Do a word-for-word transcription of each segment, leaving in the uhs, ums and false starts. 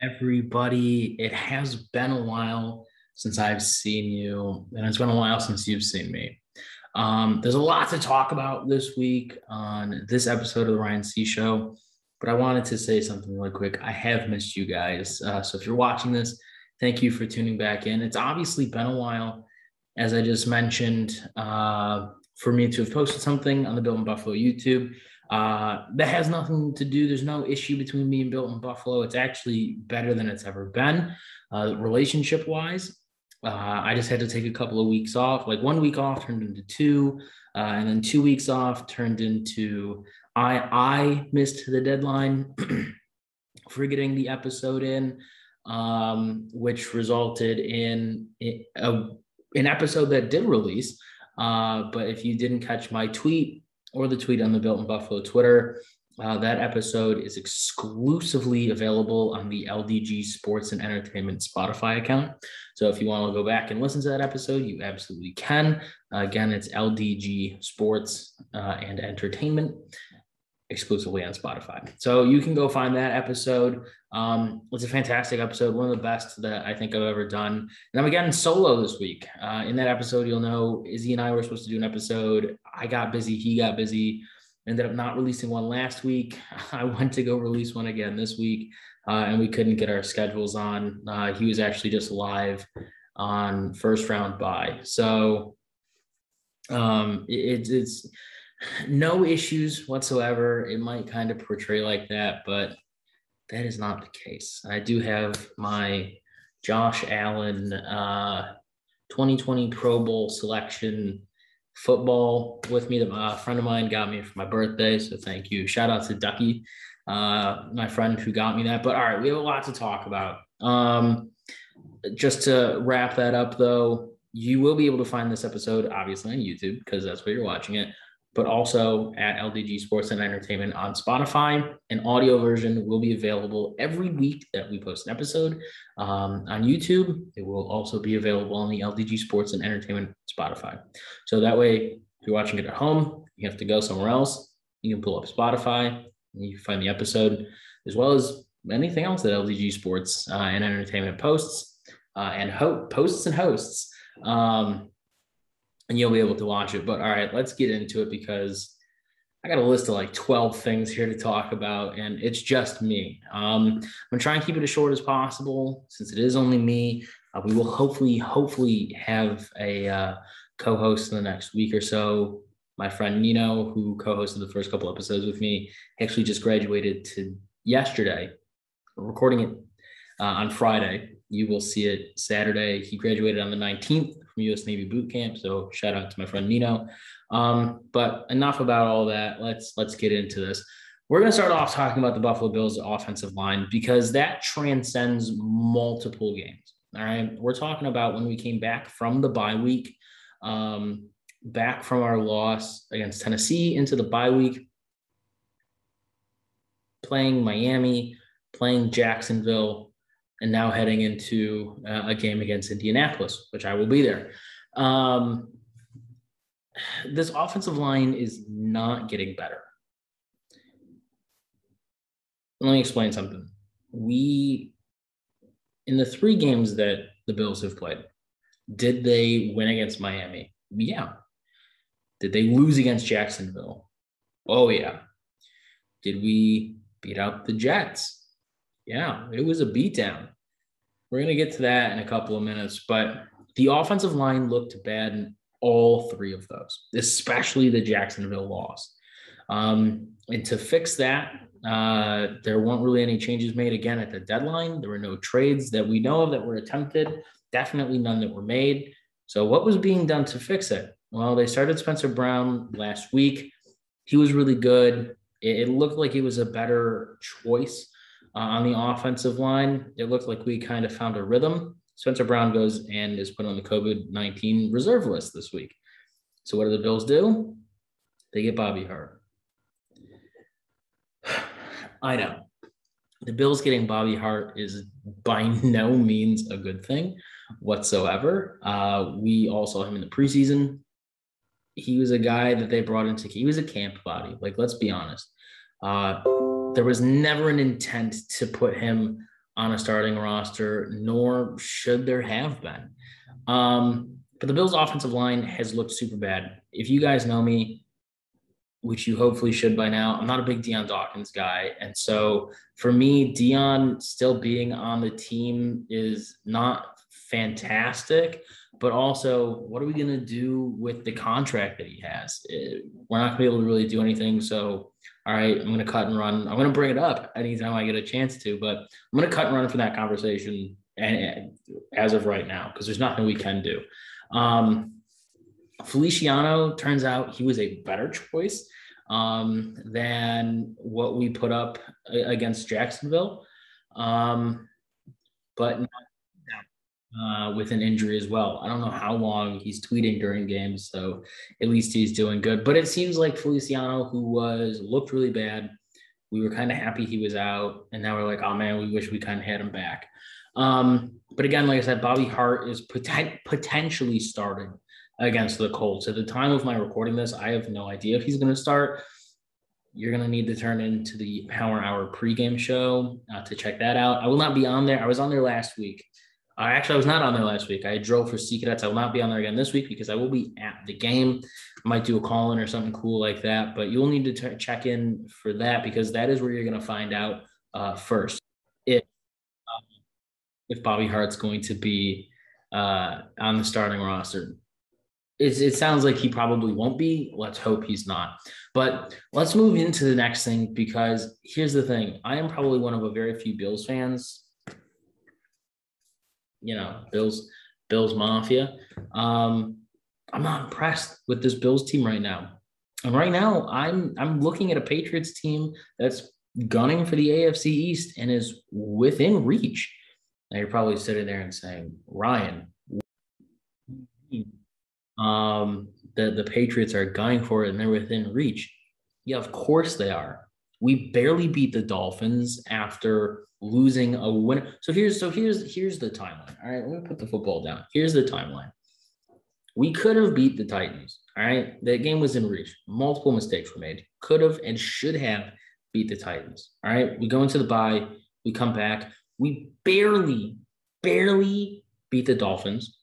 everybody. It has been a while since I've seen you, and it's been a while since you've seen me. Um, there's a lot to talk about this week on this episode of the Ryan C Show, but I wanted to say something really quick. I have missed you guys. Uh, so if you're watching this, thank you for tuning back in. It's obviously been a while, as I just mentioned, uh, for me to have posted something on the Built in Buffalo YouTube. Uh, that has nothing to do. There's no issue between me and Built in Buffalo. It's actually better than it's ever been, uh, relationship wise. Uh, I just had to take a couple of weeks off, like one week off turned into two, uh, and then two weeks off turned into, I, I missed the deadline for getting the episode in, um, which resulted in a, an episode that did release. Uh, but if you didn't catch my tweet or the tweet on the Built in Buffalo Twitter, uh, that episode is exclusively available on the L D G Sports and Entertainment Spotify account. So if you want to go back and listen to that episode, you absolutely can. Uh, again, it's L D G Sports uh, and Entertainment, exclusively on Spotify. So you can go find that episode. Um, it's a fantastic episode, one of the best that I think I've ever done. And I'm again solo this week. Uh, in that episode, you'll know Izzy and I were supposed to do an episode. I got busy, he got busy, ended up not releasing one last week. I went to go release one again this week, uh, and we couldn't get our schedules on. Uh, he was actually just live on first round bye. So um, it, it's no issues whatsoever. It might kind of portray like that, but that is not the case. I do have my Josh Allen uh, twenty twenty Pro Bowl selection football with me. A friend of mine got me for my birthday, so thank you. Shout out to Ducky, uh, my friend who got me that. But all right, we have a lot to talk about. Um, just to wrap that up, though, you will be able to find this episode, obviously, on YouTube, because that's where you're watching it, but also at L D G Sports and Entertainment on Spotify. An audio version will be available every week that we post an episode um, on YouTube. It will also be available on the L D G Sports and Entertainment Spotify. So that way, if you're watching it at home, you have to go somewhere else, you can pull up Spotify, and you can find the episode, as well as anything else that L D G Sports uh, and Entertainment posts uh, and ho- posts and hosts. Um, And you'll be able to watch it. But all right, let's get into it, because I got a list of like twelve things here to talk about, and it's just me. Um, I'm gonna try and keep it as short as possible, since it is only me. Uh, we will hopefully, hopefully have a uh, co-host in the next week or so. My friend Nino, who co-hosted the first couple episodes with me, actually just graduated to yesterday. We're recording it uh, on Friday. You will see it Saturday. He graduated on the nineteenth. U S Navy boot camp. So shout out to my friend Nino. Um, but enough about all that. Let's let's get into this. We're going to start off talking about the Buffalo Bills offensive line, because that transcends multiple games. All right. We're talking about when we came back from the bye week, um, back from our loss against Tennessee into the bye week, playing Miami, playing Jacksonville, and now heading into uh, a game against Indianapolis, which I will be there. Um, this offensive line is not getting better. Let me explain something. We, in the three games that the Bills have played, did they win against Miami? Yeah. Did they lose against Jacksonville? Oh, yeah. Did we beat out the Jets? Yeah, it was a beatdown. We're going to get to that in a couple of minutes, but the offensive line looked bad in all three of those, especially the Jacksonville loss. Um, and to fix that, uh, there weren't really any changes made again at the deadline. There were no trades that we know of that were attempted, definitely none that were made. So what was being done to fix it? Well, they started Spencer Brown last week. He was really good. It, it looked like it was a better choice. Uh, on the offensive line, it looked like we kind of found a rhythm. Spencer Brown goes and is put on the covid nineteen reserve list this week. So what do the Bills do? They get Bobby Hart. I know. The Bills getting Bobby Hart is by no means a good thing whatsoever. Uh, we all saw him in the preseason. He was a guy that they brought into – he was a camp body. Like, let's be honest. Uh There was never an intent to put him on a starting roster, nor should there have been. Um, but the Bills' offensive line has looked super bad. If you guys know me, which you hopefully should by now, I'm not a big Deion Dawkins guy. And so for me, Deion still being on the team is not fantastic, but also what are we going to do with the contract that he has? It, we're not going to be able to really do anything. So, all right, I'm going to cut and run. I'm going to bring it up anytime I get a chance to, but I'm going to cut and run from that conversation and, and as of right now, because there's nothing we can do. Um, Feliciano, turns out he was a better choice um, than what we put up against Jacksonville, um, but not Uh, with an injury as well. I don't know how long he's tweeting during games, so at least he's doing good. But it seems like Feliciano, who was looked really bad, we were kind of happy he was out, and now we're like, oh, man, we wish we kind of had him back. Um, but again, like I said, Bobby Hart is poten- potentially starting against the Colts. At the time of my recording this, I have no idea if he's going to start. You're going to need to turn into the Power Hour pregame show uh, to check that out. I will not be on there. I was on there last week. Uh, actually, I was not on there last week. I drove for Sea Cadets. I will not be on there again this week because I will be at the game. I might do a call-in or something cool like that, but you'll need to t- check in for that because that is where you're going to find out uh, first if um, if Bobby Hart's going to be uh, on the starting roster. It's, it sounds like he probably won't be. Let's hope he's not. But let's move into the next thing because here's the thing. I am probably one of a very few Bills fans, you know, Bills, Bills Mafia. Um, I'm not impressed with this Bills team right now. And right now I'm, I'm looking at a Patriots team that's gunning for the A F C East and is within reach. Now you're probably sitting there and saying, Ryan, um, the, the Patriots are gunning for it and they're within reach. Yeah, of course they are. We barely beat the Dolphins after losing a win. So here's so here's here's the timeline. All right, let me put the football down. Here's the timeline. We could have beat the Titans. All right, that game was in reach. Multiple mistakes were made. Could have and should have beat the Titans. All right, we go into the bye. We come back. We barely, barely beat the Dolphins.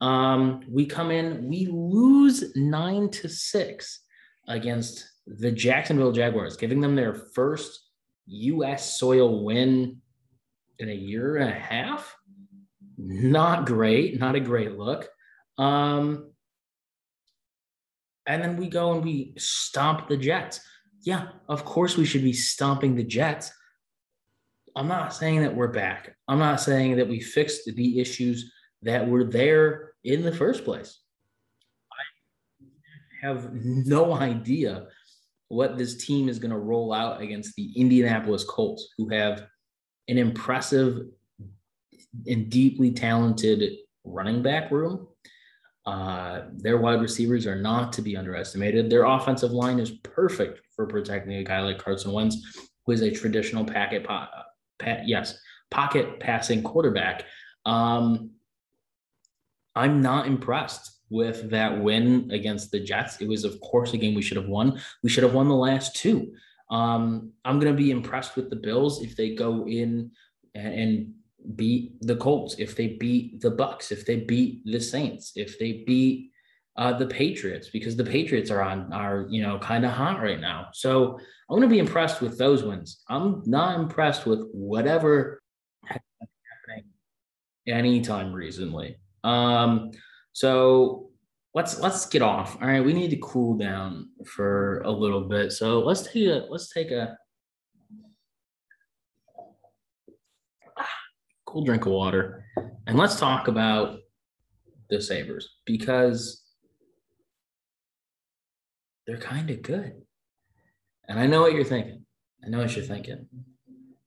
Um, we come in. We lose nine to six against the Jacksonville Jaguars, giving them their first U S soil win in a year and a half. Not great. Not a great look. Um, and then we go and we stomp the Jets. Yeah, of course we should be stomping the Jets. I'm not saying that we're back. I'm not saying that we fixed the issues that were there in the first place. I have no idea what this team is going to roll out against the Indianapolis Colts, who have an impressive and deeply talented running back room. Uh, their wide receivers are not to be underestimated. Their offensive line is perfect for protecting a guy like Carson Wentz, who is a traditional packet, po- pa- yes, pocket passing quarterback. Um, I'm not impressed with that win against the Jets. It was, of course, a game we should have won. We should have won the last two. Um, I'm going to be impressed with the Bills if they go in and beat the Colts, if they beat the Bucks, if they beat the Saints, if they beat uh, the Patriots, because the Patriots are on are you know kind of hot right now. So I'm going to be impressed with those wins. I'm not impressed with whatever happening anytime recently. Um, So let's let's get off. All right, we need to cool down for a little bit. So let's take a let's take a cool drink of water, and let's talk about the Sabres because they're kind of good. And I know what you're thinking. I know what you're thinking.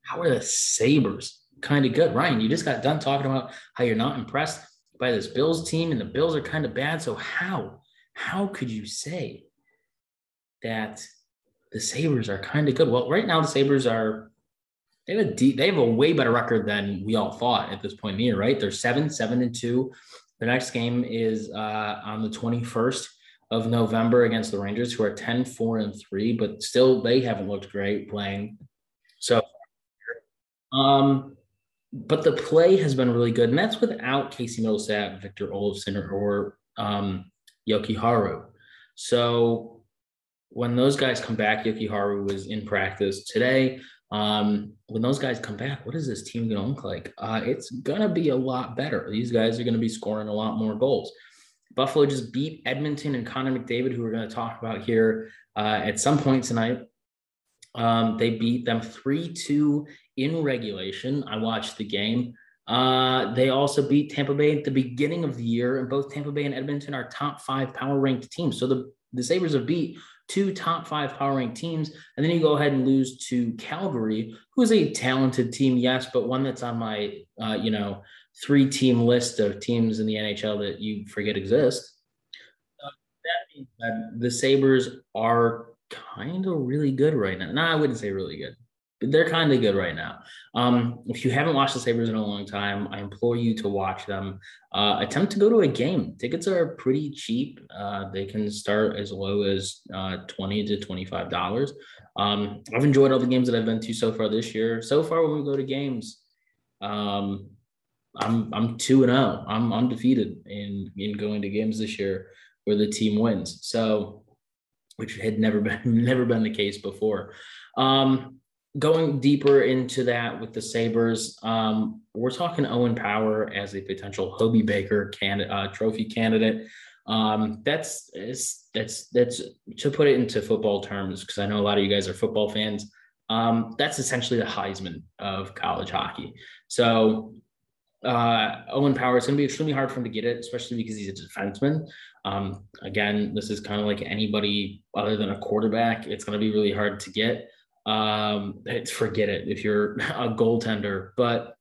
How are the Sabres kind of good, Ryan? You just got done talking about how you're not impressed by this Bills team, and the Bills are kind of bad. So how, how could you say that the Sabres are kind of good? Well, right now the Sabres are, they have a deep, they have a way better record than we all thought at this point in the year, right? They're seven, seven and two. The next game is uh, on the twenty-first of November against the Rangers, who are ten, four and three, but still they haven't looked great playing So, um, but the play has been really good, and that's without Casey Millsap, Victor Olofsson, or, or um, Yokiharu. So when those guys come back, Yokiharu was in practice today. Um, when those guys come back, what is this team going to look like? Uh, it's going to be a lot better. These guys are going to be scoring a lot more goals. Buffalo just beat Edmonton and Connor McDavid, who we're going to talk about here uh, at some point tonight. Um, they beat them three two in regulation. I watched the game. Uh, they also beat Tampa Bay at the beginning of the year, and both Tampa Bay and Edmonton are top five power-ranked teams. So the, the Sabres have beat two top five power-ranked teams, and then you go ahead and lose to Calgary, who is a talented team, yes, but one that's on my, uh, you know, three-team list of teams in the N H L that you forget exist. Uh, that means that the Sabres are kind of really good right now. No, I wouldn't say really good, but they're kind of good right now. Um, if you haven't watched the Sabres in a long time, I implore you to watch them. Uh, attempt to go to a game. Tickets are pretty cheap. Uh, they can start as low as uh, twenty to twenty-five dollars. Um, I've enjoyed all the games that I've been to so far this year. So far, when we go to games, um, I'm I'm two and zero. I'm undefeated in in going to games this year where the team wins. So, which had never been never been the case before. Um, going deeper into that with the Sabres, um, we're talking Owen Power as a potential Hobey Baker can, uh, trophy candidate. Um, that's that's that's to put it into football terms, because I know a lot of you guys are football fans. Um, that's essentially the Heisman of college hockey. So. Uh, Owen Power, it's going to be extremely hard for him to get it, especially because he's a defenseman. Um, again, this is kind of like anybody other than a quarterback. It's going to be really hard to get. Um, it's forget it if you're a goaltender. But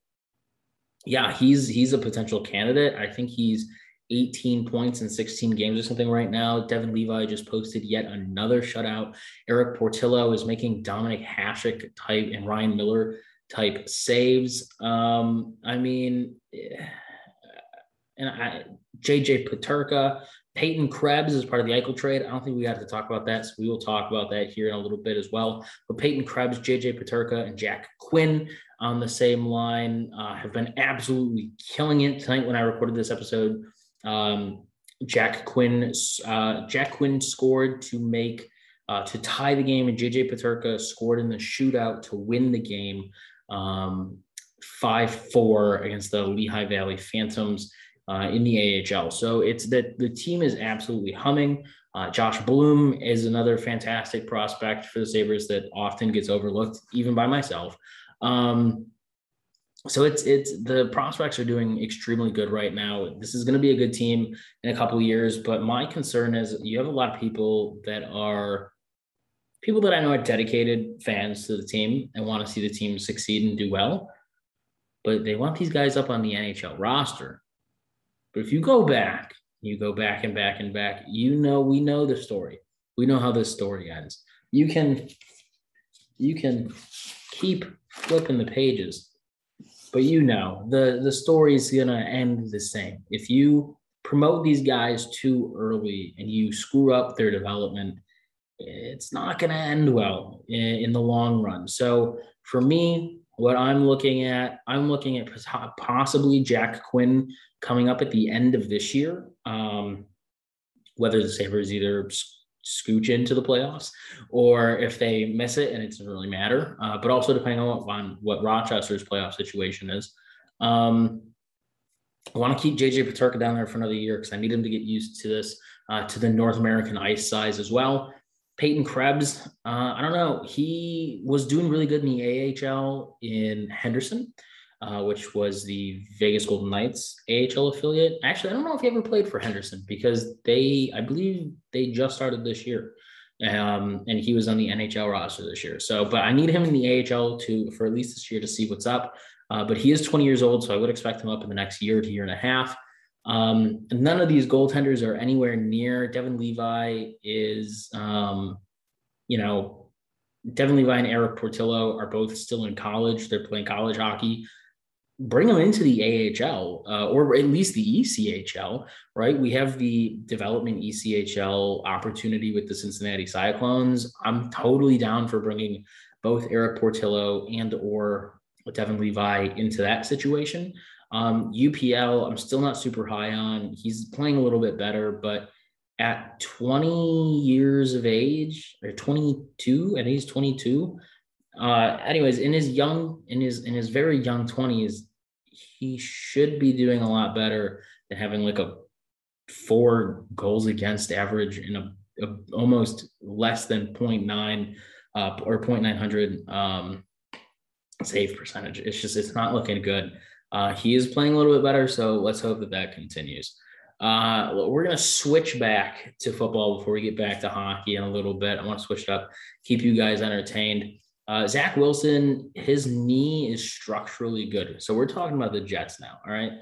yeah, he's he's a potential candidate. I think he's eighteen points in sixteen games or something right now. Devin Levi just posted yet another shutout. Eric Portillo is making Dominic Hasek type and Ryan Miller type saves. Um, I mean, and I, J J. Peterka, Peyton Krebs is part of the Eichel trade. I don't think we have to talk about that, so we will talk about that here in a little bit as well. But Peyton Krebs, J J. Peterka, and Jack Quinn on the same line uh, have been absolutely killing it. Tonight when I recorded this episode, um, Jack Quinn, uh, Jack Quinn scored to make uh, to tie the game, and J J. Peterka scored in the shootout to win the game. Um, five four against the Lehigh Valley Phantoms uh, in the A H L. So it's that the team is absolutely humming. Uh, Josh Bloom is another fantastic prospect for the Sabres that often gets overlooked, even by myself. Um, so it's it's the prospects are doing extremely good right now. This is going to be a good team in a couple of years, but my concern is you have a lot of people that are people that I know are dedicated fans to the team and want to see the team succeed and do well, but they want these guys up on the N H L roster. But if you go back, you go back and back and back, you know, we know the story. We know how this story ends. You can, you can keep flipping the pages, but you know, the, the story is going to end the same. If you promote these guys too early and you screw up their development, it's not going to end well in the long run. So for me, what I'm looking at, I'm looking at possibly Jack Quinn coming up at the end of this year, um, whether the Sabres either scooch into the playoffs or if they miss it and it doesn't really matter, uh, but also depending on, on what Rochester's playoff situation is. Um, I want to keep J J. Peterka down there for another year because I need him to get used to this, uh, to the North American ice size as well. Peyton Krebs, uh, I don't know. He was doing really good in the A H L in Henderson, uh, which was the Vegas Golden Knights A H L affiliate. Actually, I don't know if he ever played for Henderson because they, I believe they just started this year, um, and he was on the N H L roster this year. So, but I need him in the A H L to for at least this year to see what's up. Uh, but he is twenty years old, so I would expect him up in the next year to year and a half. Um, none of these goaltenders are anywhere near. Devin Levi is, um, you know, Devin Levi and Eric Portillo are both still in college. They're playing college hockey. Bring them into the A H L, uh, or at least the E C H L, right? We have the development E C H L opportunity with the Cincinnati Cyclones. I'm totally down for bringing both Eric Portillo and or Devin Levi into that situation. Um, U P L, I'm still not super high on. He's playing a little bit better, but at twenty years of age, or twenty-two, I think he's twenty-two. Uh, anyways, in his young, in his in his very young twenties, he should be doing a lot better than having like a four goals against average and a, a almost less than zero point nine uh, or zero point nine hundred um, save percentage. It's just it's not looking good. Uh, he is playing a little bit better, so let's hope that that continues. Uh, we're going to switch back to football before we get back to hockey in a little bit. I want to switch it up, keep you guys entertained. Uh, Zach Wilson, his knee is structurally good. So we're talking about the Jets now, all right?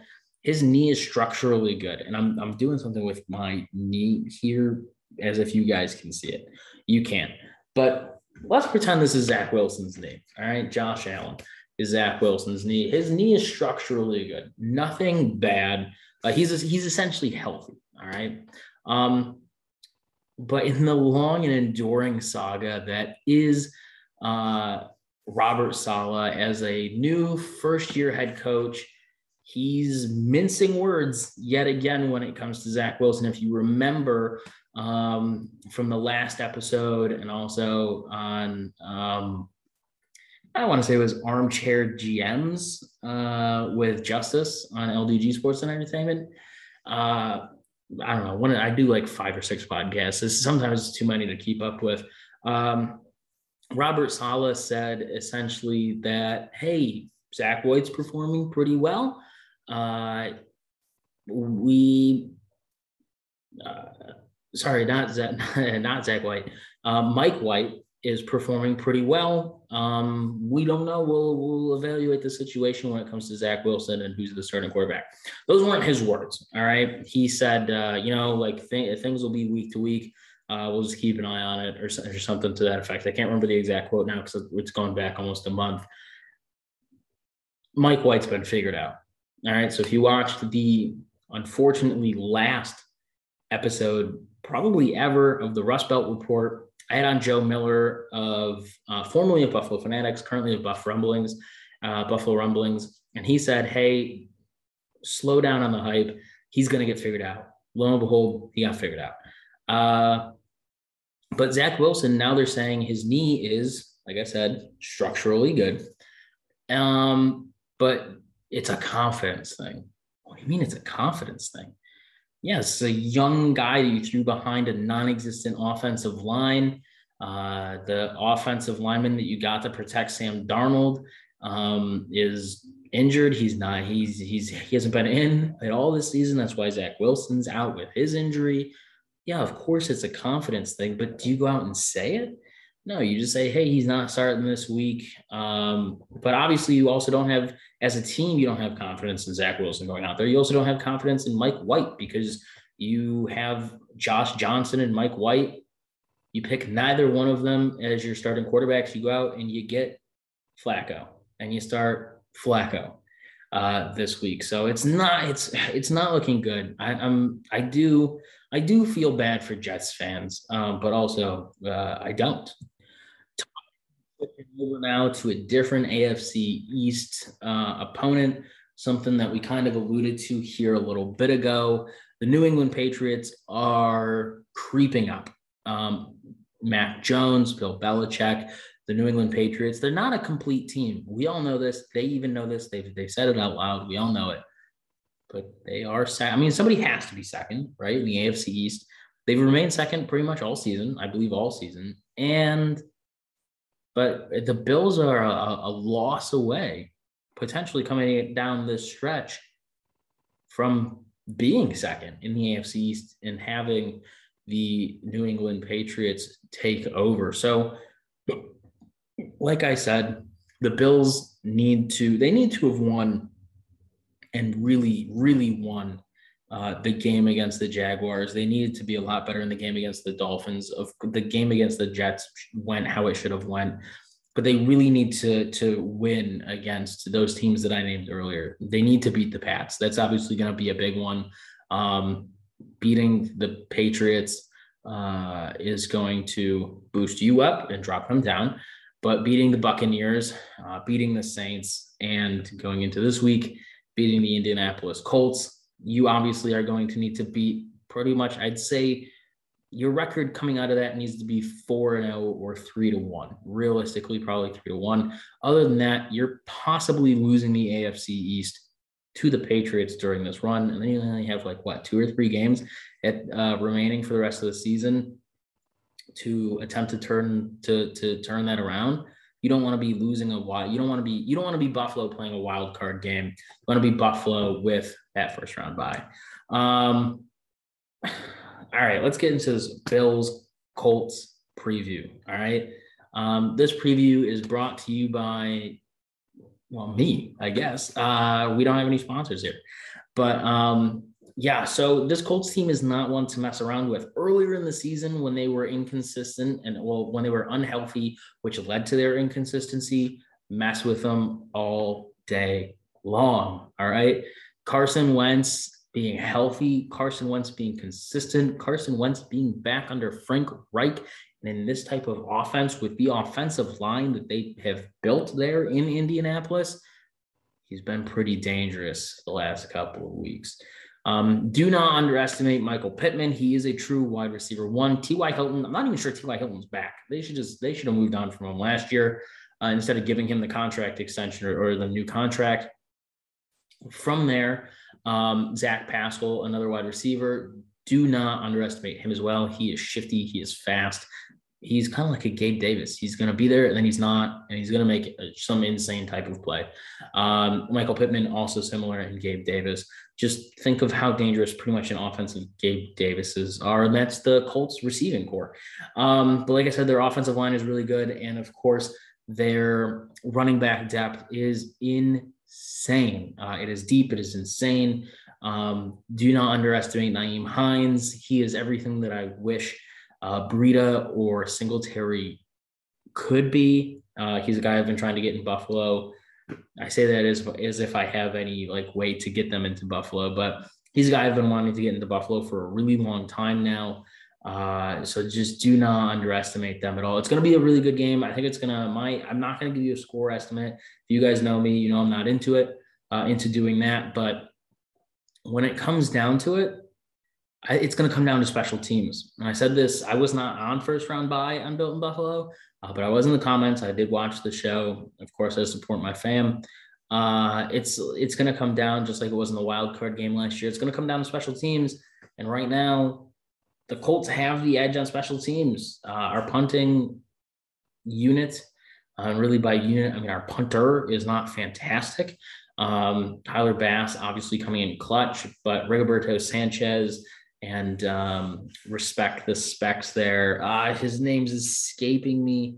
His knee is structurally good, and I'm I'm doing something with my knee here as if you guys can see it. You can, but let's pretend this is Zach Wilson's knee, all right? Josh Allen. Is Zach Wilson's knee. His knee is structurally good. Nothing bad. Uh, he's he's essentially healthy, all right? Um, but in the long and enduring saga that is uh, Robert Saleh as a new first-year head coach, he's mincing words yet again when it comes to Zach Wilson. If you remember um, from the last episode and also on um, – I don't want to say it was Armchair G Ms uh, with Justice on L D G Sports and Entertainment. Uh, I don't know. When I do like five or six podcasts, this is sometimes too many to keep up with. Um, Robert Saleh said essentially that, hey, Zach White's performing pretty well. Uh, we, uh, sorry, not Zach, not Zach White, uh, Mike White is performing pretty well. Um, we don't know. We'll we'll evaluate the situation when it comes to Zach Wilson and who's the starting quarterback. Those weren't his words. All right, he said, uh, you know, like th- things will be week to week. Uh, we'll just keep an eye on it, or, or something to that effect. I can't remember the exact quote now because it's gone back almost a month. Mike White's been figured out. All right, so if you watched the unfortunately last episode, probably ever, of the Rust Belt Report, I had on Joe Miller of uh, formerly of Buffalo Fanatics, currently of Buff Rumblings, uh, Buffalo Rumblings. And he said, hey, slow down on the hype. He's going to get figured out. Lo and behold, he got figured out. Uh, but Zach Wilson, now they're saying his knee is, like I said, structurally good. Um, but it's a confidence thing. What do you mean it's a confidence thing? Yes, a young guy that you threw behind a non-existent offensive line, uh, the offensive lineman that you got to protect Sam Darnold um, is injured. He's not. He's he's he hasn't been in at all this season. That's why Zach Wilson's out with his injury. Yeah, of course it's a confidence thing, but do you go out and say it? No, you just say, hey, he's not starting this week. Um, but obviously you also don't have, as a team, you don't have confidence in Zach Wilson going out there. You also don't have confidence in Mike White because you have Josh Johnson and Mike White. You pick neither one of them as your starting quarterbacks. You go out and you get Flacco and you start Flacco uh, this week. So it's not, it's, it's not looking good. I, I'm, I do, I do feel bad for Jets fans, um, but also uh, I don't. Over now to a different A F C East uh, opponent, something that we kind of alluded to here a little bit ago. The New England Patriots are creeping up. Um, Mac Jones, Bill Belichick, the New England Patriots, they're not a complete team. We all know this. They even know this. They've, they've said it out loud. We all know it. But they are second. I mean, somebody has to be second, right? In the A F C East, they've remained second pretty much all season, I believe all season. And But the Bills are a, a loss away, potentially coming down this stretch from being second in the A F C East and having the New England Patriots take over. So, like I said, the Bills need to, they need to have won and really, really won uh, the game against the Jaguars. They needed to be a lot better in the game against the Dolphins. Of the game against the Jets went how it should have went, but they really need to, to win against those teams that I named earlier. They need to beat the Pats. That's obviously going to be a big one. Um, beating the Patriots uh, is going to boost you up and drop them down. But beating the Buccaneers, uh, beating the Saints, and going into this week, beating the Indianapolis Colts, you obviously are going to need to beat pretty much, I'd say, your record coming out of that needs to be four and oh or three to one. Realistically, probably three to one. Other than that, you're possibly losing the A F C East to the Patriots during this run. And then you only have like, what, two or three games at uh, remaining for the rest of the season to attempt to turn to to turn that around. You don't want to be losing a wild. You don't want to be you don't want to be Buffalo playing a wild card game. You want to be Buffalo with that first round bye. Um, all right, let's get into this Bills Colts preview. All right, um, this preview is brought to you by, well, me, I guess. Uh, we don't have any sponsors here, but. Um, Yeah, so this Colts team is not one to mess around with. Earlier in the season, when they were inconsistent and, well, when they were unhealthy, which led to their inconsistency, mess with them all day long, all right? Carson Wentz being healthy, Carson Wentz being consistent, Carson Wentz being back under Frank Reich, and in this type of offense with the offensive line that they have built there in Indianapolis, he's been pretty dangerous the last couple of weeks. Um, do not underestimate Michael Pittman. He is a true wide receiver one. T Y Hilton, I'm not even sure T Y Hilton's back. They should just, they should have moved on from him last year uh, instead of giving him the contract extension or, or the new contract. From there, um, Zach Pascal, another wide receiver, do not underestimate him as well. He is shifty. He is fast. He's kind of like a Gabe Davis. He's going to be there and then he's not, and he's going to make some insane type of play. Um, Michael Pittman, also similar in Gabe Davis. Just think of how dangerous pretty much an offensive Gabe Davises are. And that's the Colts receiving core. Um, but like I said, their offensive line is really good. And of course, their running back depth is insane. Uh, it is deep. It is insane. Um, do not underestimate Nyheim Hines. He is everything that I wish Uh, Breida or Singletary could be. Uh, he's a guy I've been trying to get in Buffalo. I say that as, as if I have any like way to get them into Buffalo, but he's a guy I've been wanting to get into Buffalo for a really long time now. Uh, so just do not underestimate them at all. It's going to be a really good game. I think it's going to, my, I'm not going to give you a score estimate. If you guys know me, you know, I'm not into it, uh, into doing that. But when it comes down to it, it's going to come down to special teams. And I said this, I was not on first round bye on Built in Buffalo, uh, but I was in the comments. I did watch the show. Of course, I support my fam. Uh, it's it's going to come down, just like it was in the wild card game last year. It's going to come down to special teams. And right now, the Colts have the edge on special teams. Uh, our punting unit, uh, really by unit, I mean, our punter is not fantastic. Um, Tyler Bass, obviously coming in clutch, but Rigoberto Sanchez, and um, respect the specs there. Uh, his name's escaping me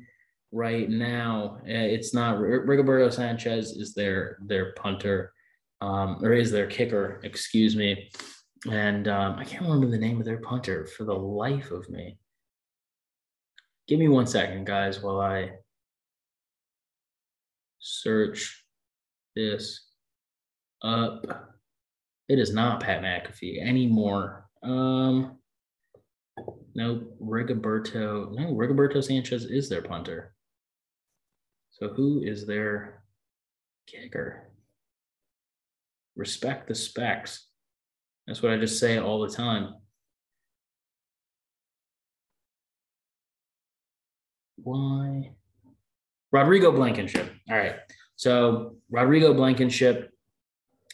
right now. It's not Rigoberto Sanchez is their, their punter, um, or is their kicker, excuse me. And um, I can't remember the name of their punter for the life of me. Give me one second, guys, while I search this up. It is not Pat McAfee anymore. Um, no, Rigoberto, no, Rigoberto Sanchez is their punter. So who is their kicker? Respect the specs. That's what I just say all the time. Why? Rodrigo Blankenship. All right. So Rodrigo Blankenship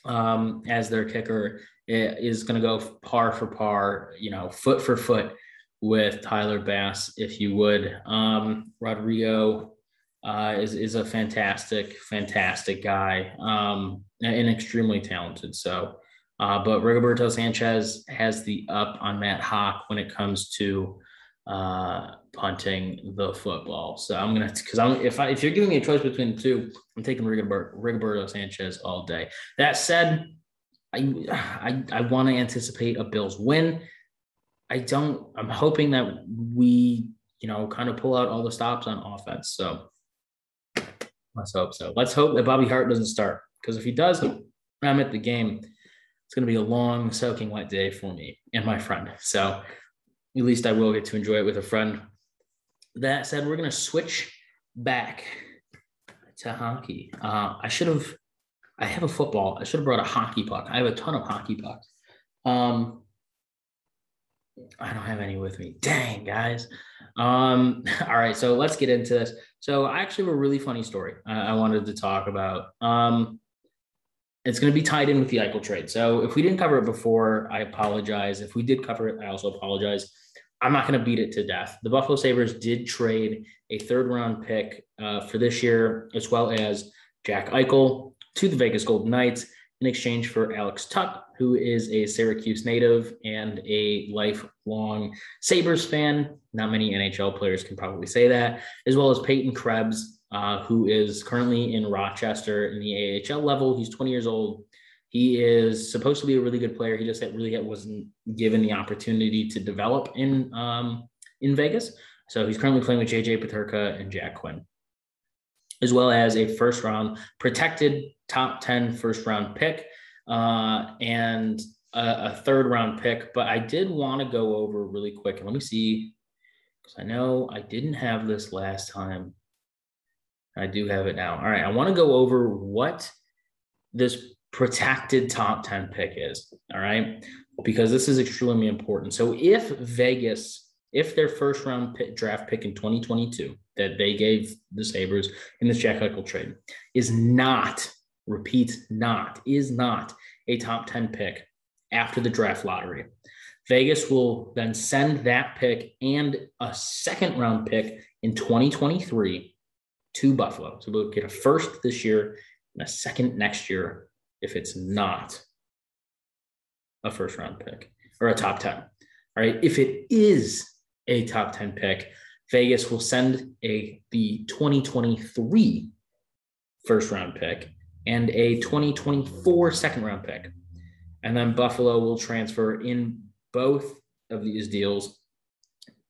um, as their kicker is going to go par for par, you know, foot for foot with Tyler Bass, if you would. Um, Rodrigo uh, is, is a fantastic, fantastic guy um, and extremely talented. So, uh, but Rigoberto Sanchez has the up on Matt Hock when it comes to uh, punting the football. So I'm going to, because I'm, if I, if you're giving me a choice between the two, I'm taking Rigoberto, Rigoberto Sanchez all day. That said, I, I I want to anticipate a Bills win. I don't, I'm hoping that we, you know, kind of pull out all the stops on offense. So let's hope so. Let's hope that Bobby Hart doesn't start, because if he does, I'm at the game. It's going to be a long, soaking wet day for me and my friend. So at least I will get to enjoy it with a friend. That said, we're going to switch back to hockey. Uh, I should have, I have a football. I should have brought a hockey puck. I have a ton of hockey pucks. Um, I don't have any with me. Dang, guys. Um, all right, so let's get into this. So I actually have a really funny story I, I wanted to talk about. Um, it's going to be tied in with the Eichel trade. So if we didn't cover it before, I apologize. If we did cover it, I also apologize. I'm not going to beat it to death. The Buffalo Sabres did trade a third-round pick uh, for this year, as well as Jack Eichel, to the Vegas Golden Knights in exchange for Alex Tuck, who is a Syracuse native and a lifelong Sabres fan. Not many N H L players can probably say that, as well as Peyton Krebs, uh, who is currently in Rochester in the A H L level. He's twenty years old. He is supposed to be a really good player. He just really wasn't given the opportunity to develop in, um, in Vegas. So he's currently playing with J J Peterka and Jack Quinn, as well as a first round protected top ten first round pick uh, and a, a third round pick. But I did want to go over really quick. And let me see, because I know I didn't have this last time. I do have it now. All right. I want to go over what this protected top ten pick is. All right. Because this is extremely important. So if Vegas, if their first round pick, draft pick in twenty twenty-two that they gave the Sabres in this Jack Eichel trade is not, repeat, not, is not a top ten pick after the draft lottery, Vegas will then send that pick and a second round pick in twenty twenty-three to Buffalo. So we'll get a first this year and a second next year if it's not a first round pick or a top ten. All right. If it is a top ten pick, Vegas will send a the twenty twenty-three first round pick and a twenty twenty-four second round pick. And then Buffalo will transfer in both of these deals.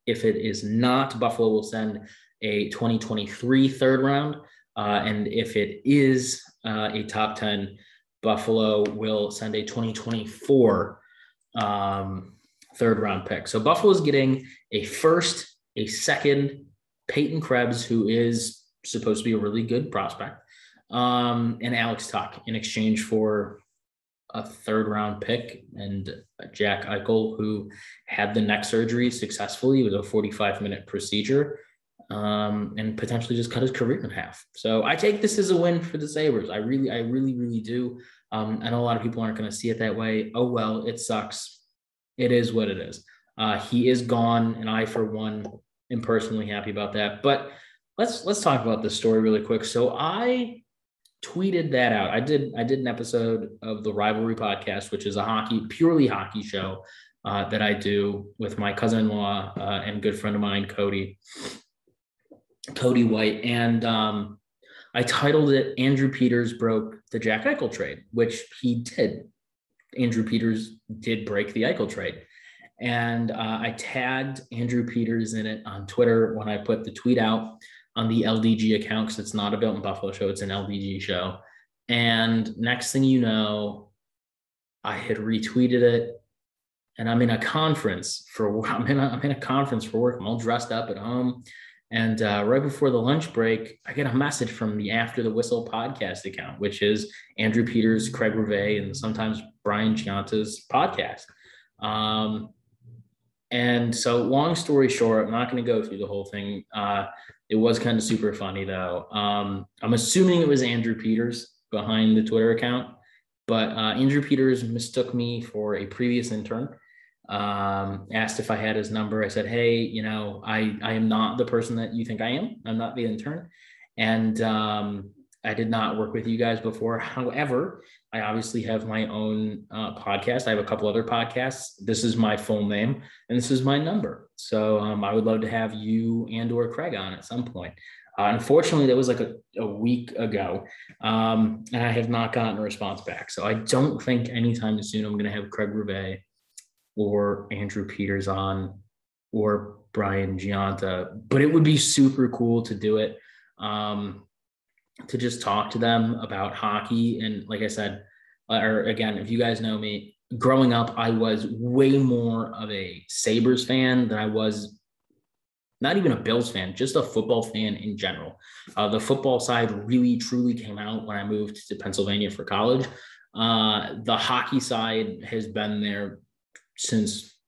If it is not, Buffalo will send a twenty twenty-three third round. Uh, and if it is uh, a top ten, Buffalo will send a twenty twenty-four um, third round pick. So Buffalo is getting a first, a second, Peyton Krebs, who is supposed to be a really good prospect, um, and Alex Tuck in exchange for a third round pick and Jack Eichel, who had the neck surgery successfully. It was a forty-five minute procedure um, and potentially just cut his career in half. So I take this as a win for the Sabres. I really, I really, really do. Um, I know a lot of people aren't going to see it that way. Oh, well, it sucks. It is what it is. Uh, he is gone, and I, for one, am personally happy about that. But let's let's talk about this story really quick. So I tweeted that out. I did I did an episode of the Rivalry Podcast, which is a hockey, purely hockey show uh, that I do with my cousin-in-law uh, and good friend of mine, Cody, Cody White. And um, I titled it Andrew Peters Broke the Jack Eichel Trade, which he did. Andrew Peters did break the Eichel trade. And uh, I tagged Andrew Peters in it on Twitter when I put the tweet out on the L D G account, because it's not a Built in Buffalo show, it's an L D G show. And next thing you know, I had retweeted it, and I'm in a conference for work. I'm in a, I'm in a conference for work. I'm all dressed up at home. And uh, right before the lunch break, I get a message from the After the Whistle podcast account, which is Andrew Peters, Craig Revay, and sometimes Brian Gianta's podcast. Um, And so long story short, I'm not going to go through the whole thing. Uh, it was kind of super funny, though. Um, I'm assuming it was Andrew Peters behind the Twitter account, but uh, Andrew Peters mistook me for a previous intern, um, asked if I had his number. I said, hey, you know, I, I am not the person that you think I am. I'm not the intern. And um, I did not work with you guys before. However, I obviously have my own uh, podcast. I have a couple other podcasts. This is my full name, and this is my number. So um, I would love to have you and or Craig on at some point. Uh, unfortunately, that was like a, a week ago, um, and I have not gotten a response back. So I don't think anytime soon I'm going to have Craig Revay or Andrew Peters on or Brian Gianta, but it would be super cool to do it. Um, to just talk to them about hockey. And like I said, or again, if you guys know me, growing up, I was way more of a Sabres fan than I was not even a Bills fan, just a football fan in general. Uh, the football side really, truly came out when I moved to Pennsylvania for college. Uh, the hockey side has been there since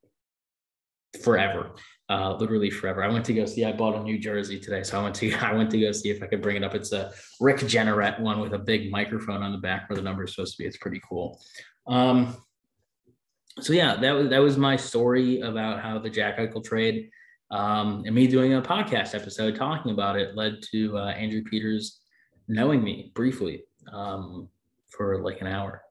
forever, uh, literally forever. I went to go see, I bought a new jersey today. So I went to, I went to go see if I could bring it up. It's a Rick Jenneret one with a big microphone on the back where the number is supposed to be. It's pretty cool. Um, so yeah, that was, that was my story about how the Jack Eichel trade, um, and me doing a podcast episode talking about it, led to uh, Andrew Peters knowing me briefly, um, for like an hour.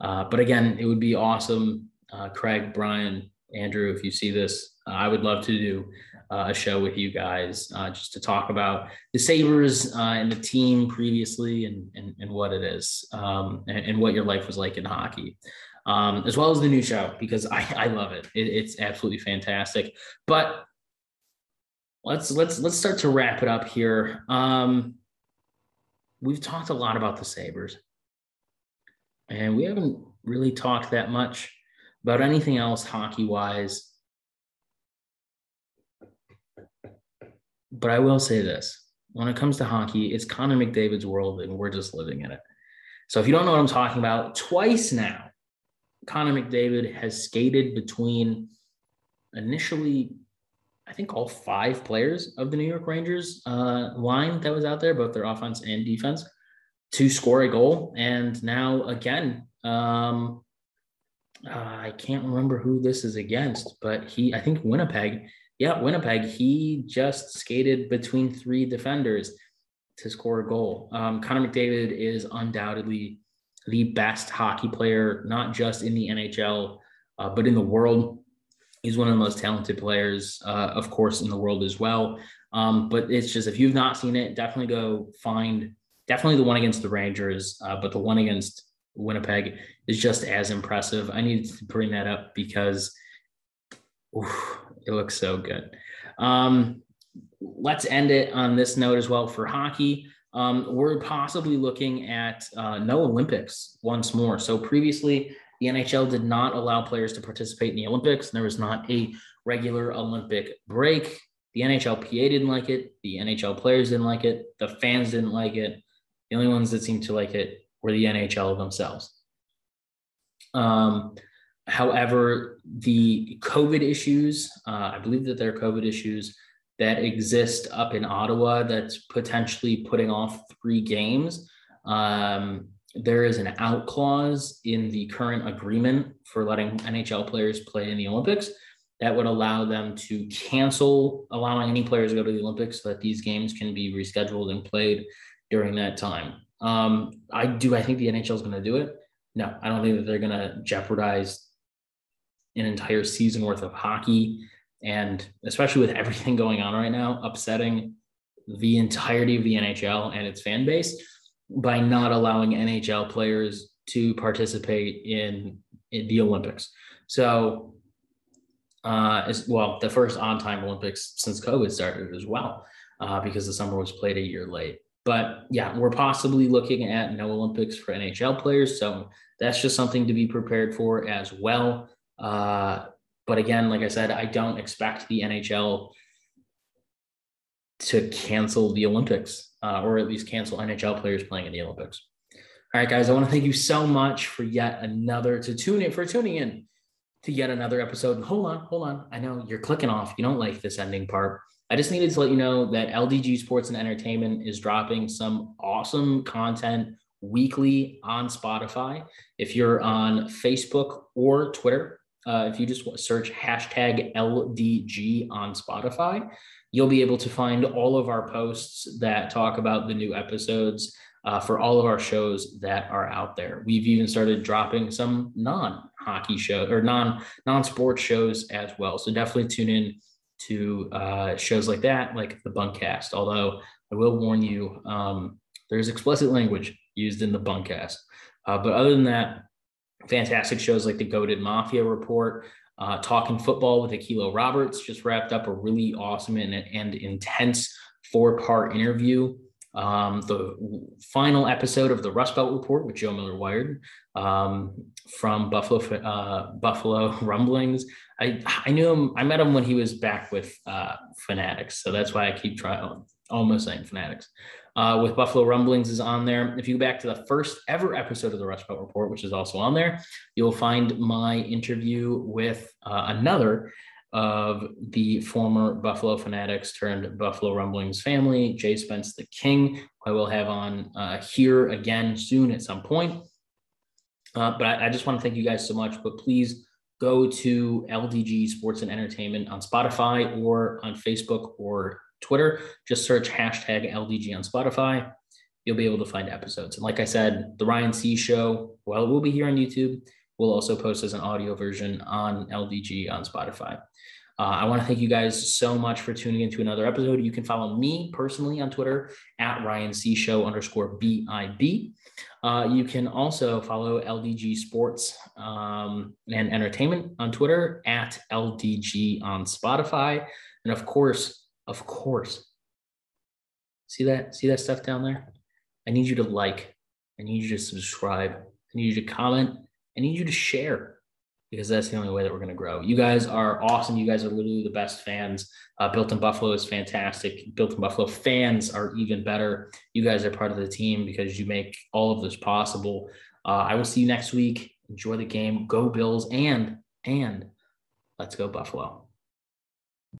Uh, but again, it would be awesome. Uh, Craig, Brian, Andrew, if you see this, uh, I would love to do uh, a show with you guys, uh, just to talk about the Sabres uh, and the team previously, and, and, and what it is, um, and, and what your life was like in hockey, um, as well as the new show, because I, I love it. it. It's absolutely fantastic. But let's, let's, let's start to wrap it up here. Um, we've talked a lot about the Sabres, and we haven't really talked that much about anything else hockey-wise. But I will say this. When it comes to hockey, it's Connor McDavid's world, and we're just living in it. So if you don't know what I'm talking about, twice now, Connor McDavid has skated between initially, I think, all five players of the New York Rangers uh, line that was out there, both their offense and defense, to score a goal. And now again, um, uh, I can't remember who this is against, but he, I think Winnipeg, yeah, Winnipeg, he just skated between three defenders to score a goal. Um, Connor McDavid is undoubtedly the best hockey player, not just in the N H L, uh, but in the world. He's one of the most talented players, uh, of course, in the world as well. Um, but it's just, if you've not seen it, definitely go find Definitely the one against the Rangers, uh, but the one against Winnipeg is just as impressive. I need to bring that up because oof, it looks so good. Um, let's end it on this note as well for hockey. Um, we're possibly looking at uh, no Olympics once more. So previously, the N H L did not allow players to participate in the Olympics, and there was not a regular Olympic break. The N H L P A didn't like it. The N H L players didn't like it. The fans didn't like it. The only ones that seemed to like it were the N H L themselves. Um, however, the COVID issues, uh, I believe that there are COVID issues that exist up in Ottawa that's potentially putting off three games. Um, there is an out clause in the current agreement for letting N H L players play in the Olympics that would allow them to cancel allowing any players to go to the Olympics so that these games can be rescheduled and played during that time. Um, I do. I think the N H L is going to do it. No, I don't think that they're going to jeopardize an entire season worth of hockey. And especially with everything going on right now, upsetting the entirety of the N H L and its fan base by not allowing N H L players to participate in, in the Olympics. So uh, as well, the first on-time Olympics since COVID started as well, uh, because the summer was played a year late. But yeah, we're possibly looking at no Olympics for N H L players. So that's just something to be prepared for as well. Uh, but again, like I said, I don't expect the N H L to cancel the Olympics, uh, or at least cancel N H L players playing in the Olympics. All right, guys, I want to thank you so much for yet another, to tune in, for tuning in to yet another episode. Hold on, hold on. I know you're clicking off. You don't like this ending part. I just needed to let you know that L D G Sports and Entertainment is dropping some awesome content weekly on Spotify. If you're on Facebook or Twitter, uh, if you just search hashtag L D G on Spotify, you'll be able to find all of our posts that talk about the new episodes uh, for all of our shows that are out there. We've even started dropping some non-hockey shows or non, non-sports shows as well. So definitely tune in to uh, shows like that, like the Bunkcast. Although I will warn you, um, there's explicit language used in the Bunkcast. Uh, but other than that, fantastic shows like the Goated Mafia Report, uh, Talking Football with Akilo Roberts, just wrapped up a really awesome and, and intense four-part interview um, the final episode of the Rust Belt Report with Joe Miller Wired um, from Buffalo uh, Buffalo Rumblings. I, I knew him. I met him when he was back with uh, Fanatics. So that's why I keep trying, almost saying Fanatics. Uh, with Buffalo Rumblings is on there. If you go back to the first ever episode of the Rust Belt Report, which is also on there, you'll find my interview with uh, another of the former Buffalo Fanatics turned Buffalo Rumblings family, Jay Spence the King, who I will have on uh, here again soon at some point. Uh, but I, I just want to thank you guys so much. But please go to L D G Sports and Entertainment on Spotify or on Facebook or Twitter. Just search hashtag L D G on Spotify. You'll be able to find episodes. And like I said, the Ryan C Show, well, it will be here on YouTube. We'll also post as an audio version on L D G on Spotify. Uh, I want to thank you guys so much for tuning into another episode. You can follow me personally on Twitter at Ryan C Show underscore B I B. Uh, you can also follow L D G Sports um, and Entertainment on Twitter at L D G on Spotify. And of course, of course, see that, see that stuff down there? I need you to like, I need you to subscribe, I need you to comment. I need you to share, because that's the only way that we're going to grow. You guys are awesome. You guys are literally the best fans. Uh, Built in Buffalo is fantastic. Built in Buffalo fans are even better. You guys are part of the team because you make all of this possible. Uh, I will see you next week. Enjoy the game. Go Bills and, and let's go Buffalo.